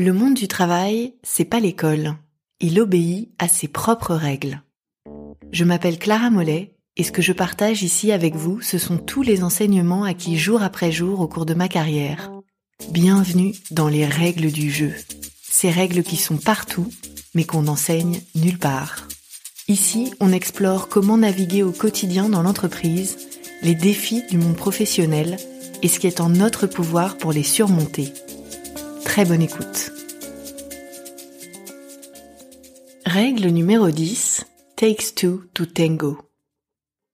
Le monde du travail, c'est pas l'école. Il obéit à ses propres règles. Je m'appelle Clara Mollet et ce que je partage ici avec vous, ce sont tous les enseignements acquis jour après jour au cours de ma carrière. Bienvenue dans les règles du jeu. Ces règles qui sont partout, mais qu'on n'enseigne nulle part. Ici, on explore comment naviguer au quotidien dans l'entreprise, les défis du monde professionnel et ce qui est en notre pouvoir pour les surmonter. Très bonne écoute. Règle numéro 10, takes two to tango.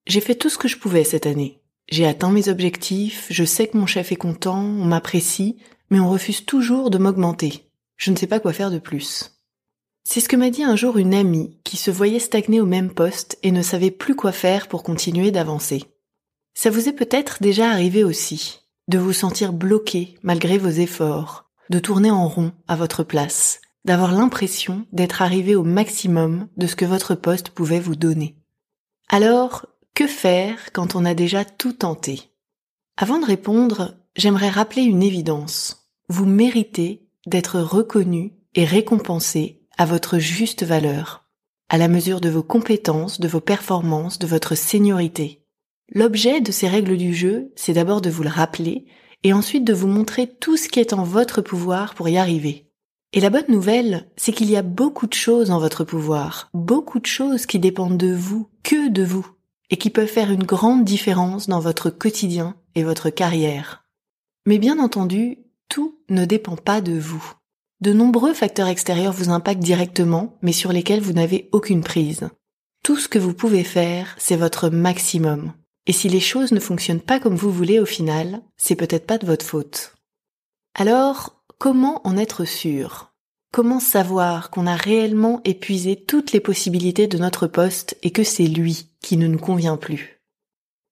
J'ai fait tout ce que je pouvais cette année. J'ai atteint mes objectifs, je sais que mon chef est content, on m'apprécie, mais on refuse toujours de m'augmenter. Je ne sais pas quoi faire de plus. C'est ce que m'a dit un jour une amie qui se voyait stagner au même poste et ne savait plus quoi faire pour continuer d'avancer. Ça vous est peut-être déjà arrivé aussi, de vous sentir bloqué malgré vos efforts, de tourner en rond à votre place, d'avoir l'impression d'être arrivé au maximum de ce que votre poste pouvait vous donner. Alors, que faire quand on a déjà tout tenté ? Avant de répondre, j'aimerais rappeler une évidence. Vous méritez d'être reconnu et récompensé à votre juste valeur, à la mesure de vos compétences, de vos performances, de votre seniorité. L'objet de ces règles du jeu, c'est d'abord de vous le rappeler et ensuite de vous montrer tout ce qui est en votre pouvoir pour y arriver. Et la bonne nouvelle, c'est qu'il y a beaucoup de choses en votre pouvoir, beaucoup de choses qui dépendent de vous, que de vous, et qui peuvent faire une grande différence dans votre quotidien et votre carrière. Mais bien entendu, tout ne dépend pas de vous. De nombreux facteurs extérieurs vous impactent directement, mais sur lesquels vous n'avez aucune prise. Tout ce que vous pouvez faire, c'est votre maximum. Et si les choses ne fonctionnent pas comme vous voulez au final, c'est peut-être pas de votre faute. Alors, comment en être sûr ? Comment savoir qu'on a réellement épuisé toutes les possibilités de notre poste et que c'est lui qui ne nous convient plus ?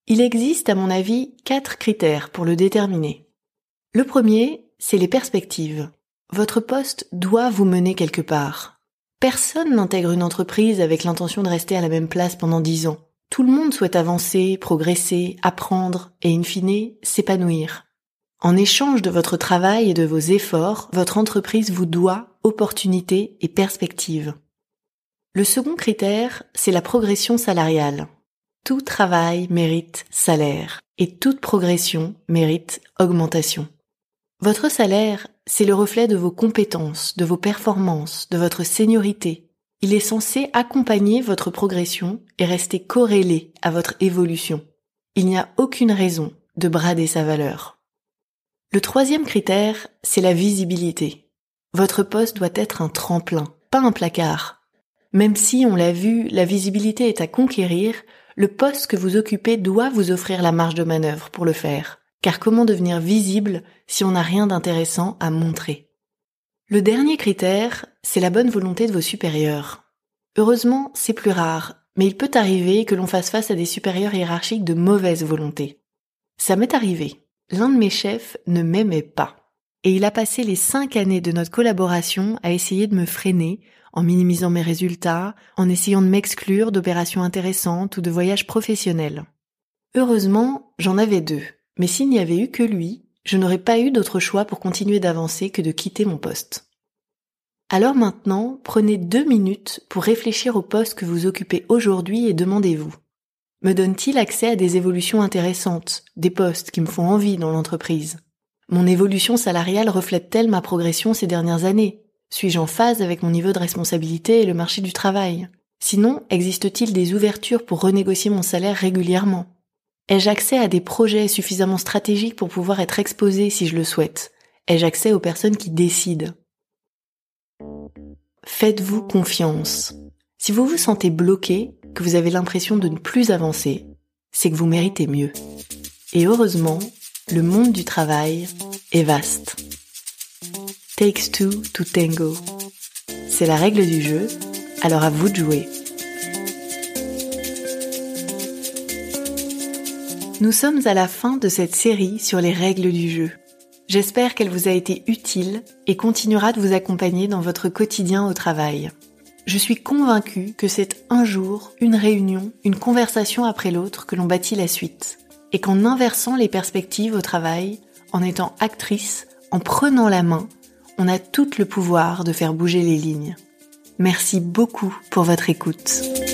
Il existe, à mon avis, 4 critères pour le déterminer. Le premier, c'est les perspectives. Votre poste doit vous mener quelque part. Personne n'intègre une entreprise avec l'intention de rester à la même place pendant 10 ans. Tout le monde souhaite avancer, progresser, apprendre et in fine, s'épanouir. En échange de votre travail et de vos efforts, votre entreprise vous doit opportunités et perspectives. Le second critère, c'est la progression salariale. Tout travail mérite salaire et toute progression mérite augmentation. Votre salaire, c'est le reflet de vos compétences, de vos performances, de votre seniorité. Il est censé accompagner votre progression et rester corrélé à votre évolution. Il n'y a aucune raison de brader sa valeur. Le troisième critère, c'est la visibilité. Votre poste doit être un tremplin, pas un placard. Même si, on l'a vu, la visibilité est à conquérir, le poste que vous occupez doit vous offrir la marge de manœuvre pour le faire. Car comment devenir visible si on n'a rien d'intéressant à montrer ? Le dernier critère, c'est la bonne volonté de vos supérieurs. Heureusement, c'est plus rare, mais il peut arriver que l'on fasse face à des supérieurs hiérarchiques de mauvaise volonté. Ça m'est arrivé. L'un de mes chefs ne m'aimait pas. Et il a passé les 5 années de notre collaboration à essayer de me freiner, en minimisant mes résultats, en essayant de m'exclure d'opérations intéressantes ou de voyages professionnels. Heureusement, j'en avais 2. Mais s'il n'y avait eu que lui, je n'aurais pas eu d'autre choix pour continuer d'avancer que de quitter mon poste. Alors maintenant, prenez 2 minutes pour réfléchir au poste que vous occupez aujourd'hui et demandez-vous : me donne-t-il accès à des évolutions intéressantes, des postes qui me font envie dans l'entreprise ? Mon évolution salariale reflète-t-elle ma progression ces dernières années ? Suis-je en phase avec mon niveau de responsabilité et le marché du travail ? Sinon, existe-t-il des ouvertures pour renégocier mon salaire régulièrement ? Ai-je accès à des projets suffisamment stratégiques pour pouvoir être exposé si je le souhaite ? Ai-je accès aux personnes qui décident ? Faites-vous confiance. Si vous vous sentez bloqué, que vous avez l'impression de ne plus avancer, c'est que vous méritez mieux. Et heureusement, le monde du travail est vaste. Takes two to tango. C'est la règle du jeu, alors à vous de jouer. Nous sommes à la fin de cette série sur les règles du jeu. J'espère qu'elle vous a été utile et continuera de vous accompagner dans votre quotidien au travail. Je suis convaincue que c'est un jour, une réunion, une conversation après l'autre que l'on bâtit la suite. Et qu'en inversant les perspectives au travail, en étant actrice, en prenant la main, On a tout le pouvoir de faire bouger les lignes. Merci beaucoup pour votre écoute.